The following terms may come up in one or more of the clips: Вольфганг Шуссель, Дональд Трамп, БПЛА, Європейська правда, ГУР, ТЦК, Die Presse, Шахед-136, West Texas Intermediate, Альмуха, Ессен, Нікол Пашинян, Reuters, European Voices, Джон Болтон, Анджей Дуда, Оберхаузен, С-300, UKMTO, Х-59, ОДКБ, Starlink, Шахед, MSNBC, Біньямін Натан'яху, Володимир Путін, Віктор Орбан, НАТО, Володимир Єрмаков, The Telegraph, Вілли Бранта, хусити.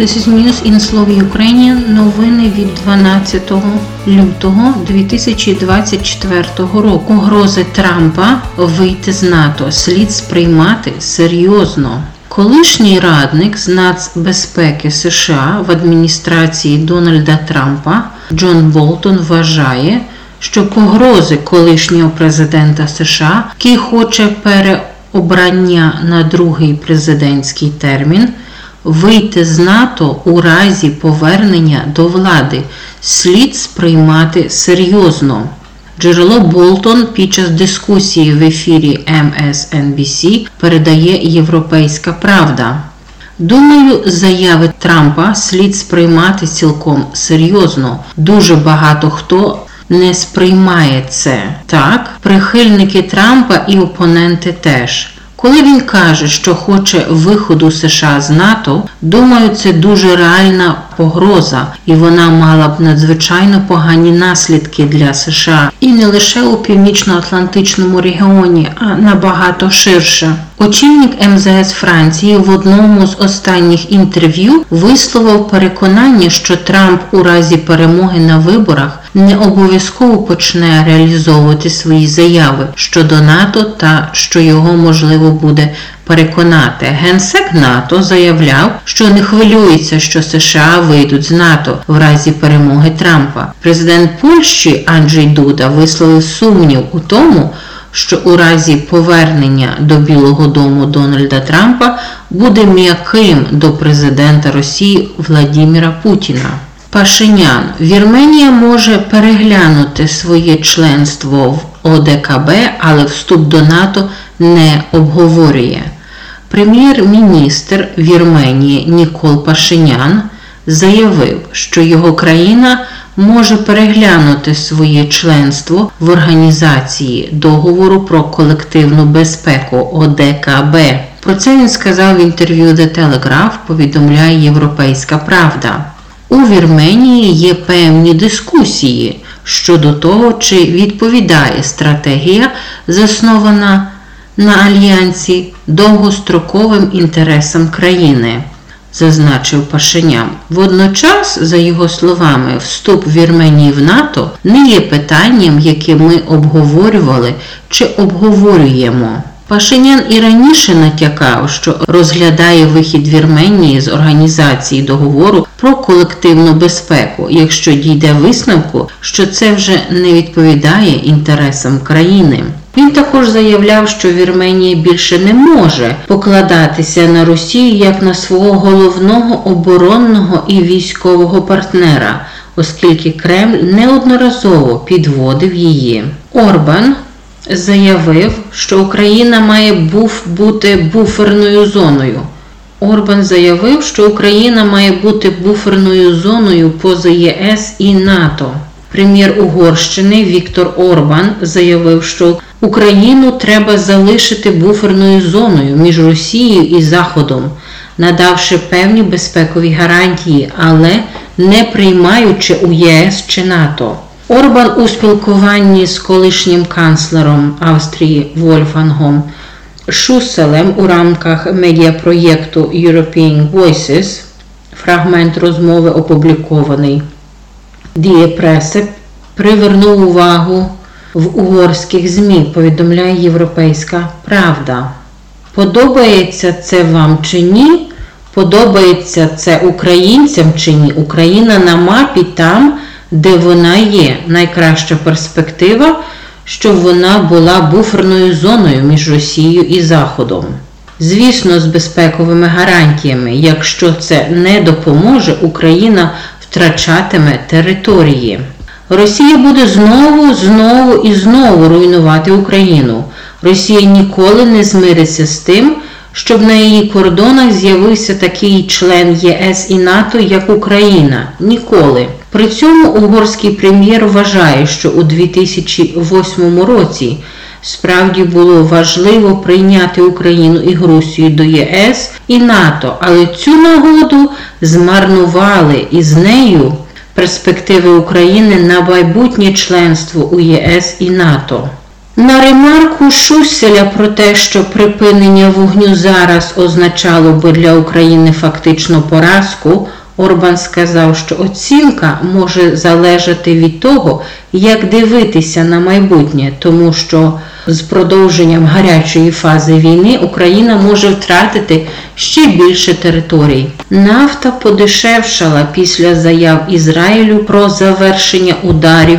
This is News in Slovak Ukrainian. Новини від 12 лютого 2024 року. Грози Трампа вийти з НАТО слід сприймати серйозно. Колишній радник з нацбезпеки США в адміністрації Дональда Трампа Джон Болтон вважає, що погрози колишнього президента США, який хоче переобрання на другий президентський термін, вийти з НАТО у разі повернення до влади слід сприймати серйозно. Джерело Болтон під час дискусії в ефірі MSNBC передає «Європейська правда». Думаю, заяви Трампа слід сприймати цілком серйозно. Дуже багато хто не сприймає це. Так, прихильники Трампа і опоненти теж. Коли він каже, що хоче виходу США з НАТО, думаю, це дуже реальна погроза, і вона мала б надзвичайно погані наслідки для США. І не лише у північно-атлантичному регіоні, а набагато ширше. Очільник МЗС Франції в одному з останніх інтерв'ю висловив переконання, що Трамп у разі перемоги на виборах не обов'язково почне реалізовувати свої заяви щодо НАТО та що його можливо буде переконати. Генсек НАТО заявляв, що не хвилюється, що США вийдуть з НАТО в разі перемоги Трампа. Президент Польщі Анджей Дуда висловив сумнів у тому, що у разі повернення до Білого дому Дональда Трампа буде м'яким до президента Росії Володимира Путіна. Пашинян. Вірменія може переглянути своє членство в ОДКБ, але вступ до НАТО не обговорює. Прем'єр-міністр Вірменії Нікол Пашинян заявив, що його країна може переглянути своє членство в організації договору про колективну безпеку ОДКБ. Про це він сказав в інтерв'ю The Telegraph, повідомляє «Європейська правда». У Вірменії є певні дискусії щодо того, чи відповідає стратегія, заснована на альянсі, довгостроковим інтересам країни, зазначив Пашинян. Водночас, за його словами, вступ Вірменії в НАТО не є питанням, яке ми обговорювали чи обговорюємо. Пашинян і раніше натякав, що розглядає вихід Вірменії з організації договору про колективну безпеку, якщо дійде висновку, що це вже не відповідає інтересам країни. Він також заявляв, що Вірменія більше не може покладатися на Росію як на свого головного оборонного і військового партнера, оскільки Кремль неодноразово підводив її. Орбан заявив, що Україна має бути буферною зоною. Орбан заявив, що Україна має бути буферною зоною поза ЄС і НАТО. Прем'єр Угорщини Віктор Орбан заявив, що Україну треба залишити буферною зоною між Росією і Заходом, надавши певні безпекові гарантії, але не приймаючи у ЄС чи НАТО. Орбан у спілкуванні з колишнім канцлером Австрії Вольфгангом Шусселем у рамках медіапроєкту European Voices, фрагмент розмови опублікований Die Presse, привернув увагу в угорських ЗМІ, повідомляє «Європейська правда». Подобається це вам чи ні? Подобається це українцям чи ні? Україна на мапі там, де вона є. Найкраща перспектива, щоб вона була буферною зоною між Росією і Заходом. Звісно, з безпековими гарантіями, якщо це не допоможе, Україна втрачатиме території. Росія буде знову руйнувати Україну. Росія ніколи не змириться з тим, щоб на її кордонах з'явився такий член ЄС і НАТО, як Україна. Ніколи. При цьому угорський прем'єр вважає, що у 2008 році справді було важливо прийняти Україну і Грузію до ЄС і НАТО, але цю нагоду змарнували, і з нею перспективи України на майбутнє членство у ЄС і НАТО. На ремарку Шусселя про те, що припинення вогню зараз означало би для України фактично поразку, Орбан сказав, що оцінка може залежати від того, як дивитися на майбутнє, тому що з продовженням гарячої фази війни Україна може втратити ще більше територій. Нафта подешевшала після заяв Ізраїлю про завершення ударів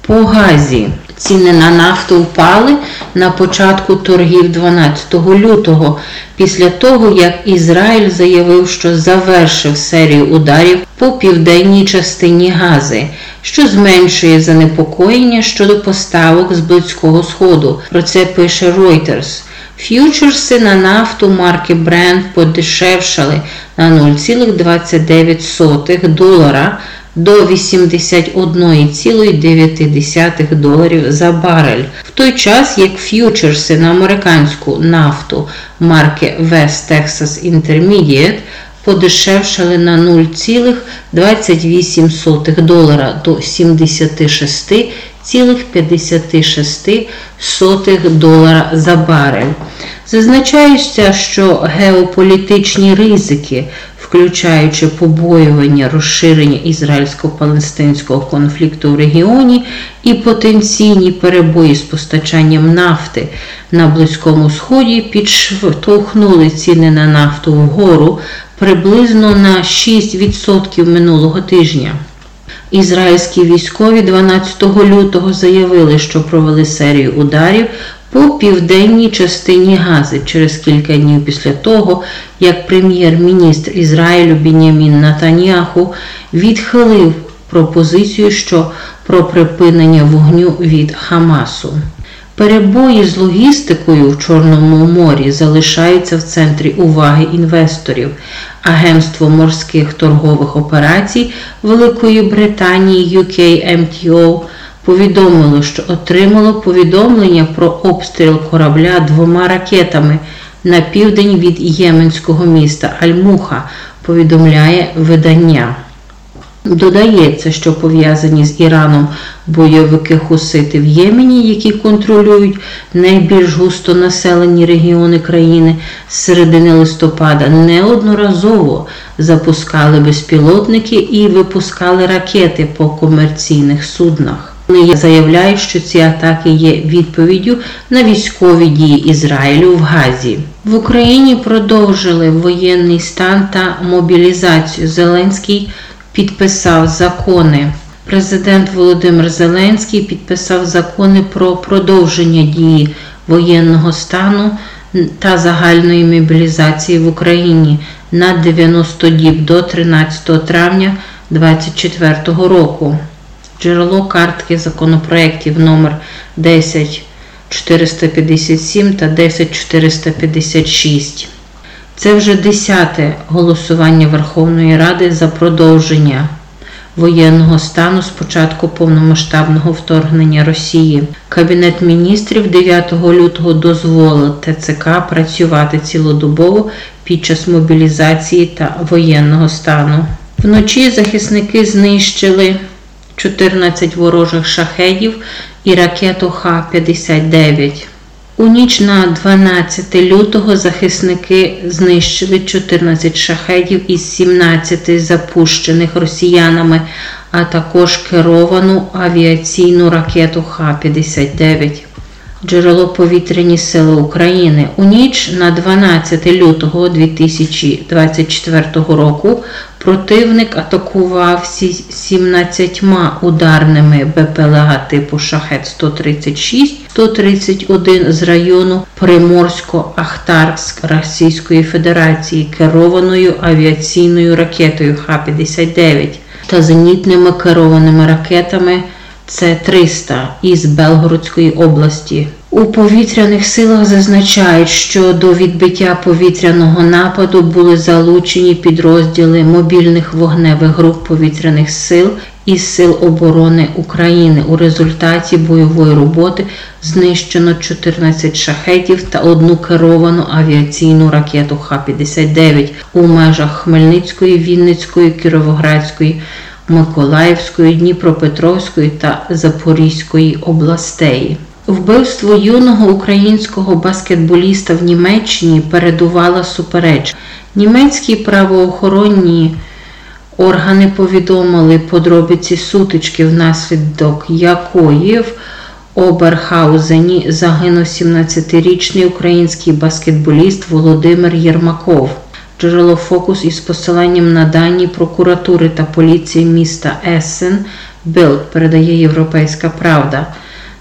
по Газі. Ціни на нафту впали на початку торгів 12 лютого, після того, як Ізраїль заявив, що завершив серію ударів по південній частині Гази, що зменшує занепокоєння щодо поставок з Близького Сходу. Про це пише Reuters. Ф'ючерси на нафту марки Brent подешевшали на $0.29 до 81,9 доларів за барель, в той час як ф'ючерси на американську нафту марки West Texas Intermediate подешевшали на $0.28 до 76,56 долара за барель. Зазначається, що геополітичні ризики, включаючи побоювання розширення ізраїльсько-палестинського конфлікту в регіоні і потенційні перебої з постачанням нафти на Близькому Сході, підштовхнули ціни на нафту вгору приблизно на 6% минулого тижня. Ізраїльські військові 12 лютого заявили, що провели серію ударів по південній частині Гази через кілька днів після того, як прем'єр-міністр Ізраїлю Біньямін Натан'яху відхилив пропозицію про припинення вогню від Хамасу. Перебої з логістикою в Чорному морі залишаються в центрі уваги інвесторів. Агентство морських торгових операцій Великої Британії UKMTO повідомило, що отримало повідомлення про обстріл корабля 2 ракетами на південь від єменського міста Альмуха, повідомляє видання. Додається, що пов'язані з Іраном бойовики хусити в Ємені, які контролюють найбільш густонаселені регіони країни, з середини листопада неодноразово запускали безпілотники і випускали ракети по комерційних суднах. Вони заявляють, що ці атаки є відповіддю на військові дії Ізраїлю в Газі. В Україні продовжили воєнний стан та мобілізацію. Зеленський підписав закони. Президент Володимир Зеленський підписав закони про продовження дії воєнного стану та загальної мобілізації в Україні на 90 діб до 13 травня 2024 року. Джерело картки законопроєктів номер 10457 та 10456. Це вже 10-те голосування Верховної Ради за продовження воєнного стану з початку повномасштабного вторгнення Росії. Кабінет міністрів 9 лютого дозволив ТЦК працювати цілодобово під час мобілізації та воєнного стану. Вночі захисники знищили 14 ворожих шахедів і ракету Х-59. У ніч на 12 лютого захисники знищили 14 шахедів із 17 запущених росіянами, а також керовану авіаційну ракету Х-59. Джерело Повітряні сили України. У ніч на 12 лютого 2024 року противник атакував 17 ударними БПЛА типу Шахед-136, 131 з району Приморсько-Ахтарськ Російської Федерації керованою авіаційною ракетою Х-59 та зенітними керованими ракетами С-300 із Белгородської області. У повітряних силах зазначають, що до відбиття повітряного нападу були залучені підрозділи мобільних вогневих груп повітряних сил і Сил оборони України. У результаті бойової роботи знищено 14 шахедів та одну керовану авіаційну ракету Х-59 у межах Хмельницької, Вінницької, Кіровоградської, Миколаївської, Дніпропетровської та Запорізької областей. Вбивство юного українського баскетболіста в Німеччині передувала суперечка. Німецькі правоохоронні органи повідомили подробиці сутички, внаслідок якої в Оберхаузені загинув 17-річний український баскетболіст Володимир Єрмаков. Джерело «Фокус» із посиланням на дані прокуратури та поліції міста Ессен Білд передає «Європейська правда».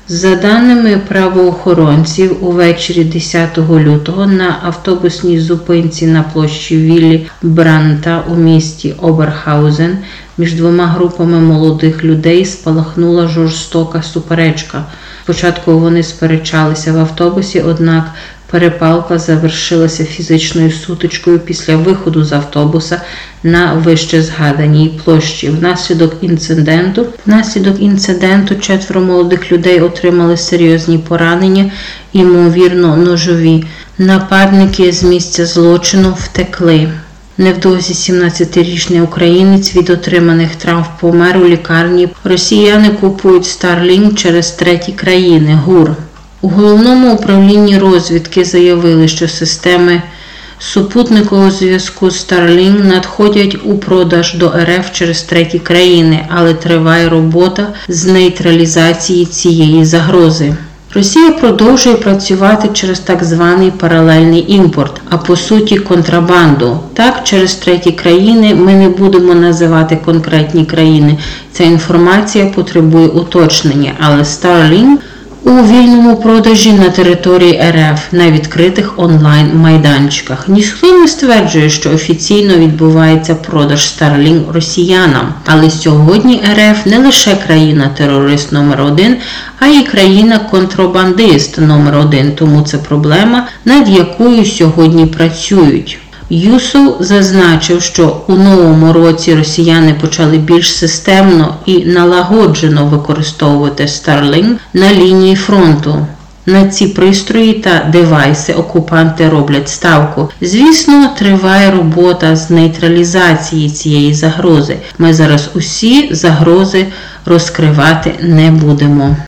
За даними правоохоронців, увечері 10 лютого на автобусній зупинці на площі Віллі Бранта у місті Оберхаузен між двома групами молодих людей спалахнула жорстока суперечка. Спочатку вони сперечалися в автобусі, однак перепалка завершилася фізичною сутичкою після виходу з автобуса на вище згаданій площі. Внаслідок інциденту четверо молодих людей отримали серйозні поранення, ймовірно ножові. Нападники з місця злочину втекли. Невдовзі 17-річний українець від отриманих травм помер у лікарні. Росіяни купують Starlink через треті країни – ГУР. У Головному управлінні розвідки заявили, що системи супутникового зв'язку Starlink надходять у продаж до РФ через треті країни, але триває робота з нейтралізації цієї загрози. Росія продовжує працювати через так званий паралельний імпорт, а по суті контрабанду. Так, через треті країни, ми не будемо називати конкретні країни. Ця інформація потребує уточнення, але Starlink у вільному продажі на території РФ на відкритих онлайн-майданчиках. Ніхто не стверджує, що офіційно відбувається продаж Starlink росіянам. Але сьогодні РФ не лише країна-терорист номер 1, а й країна-контрабандист номер 1, тому це проблема, над якою сьогодні працюють. Юсов зазначив, що у новому році росіяни почали більш системно і налагоджено використовувати Starlink на лінії фронту. На ці пристрої та девайси окупанти роблять ставку. Звісно, триває робота з нейтралізації цієї загрози. Ми зараз усі загрози розкривати не будемо.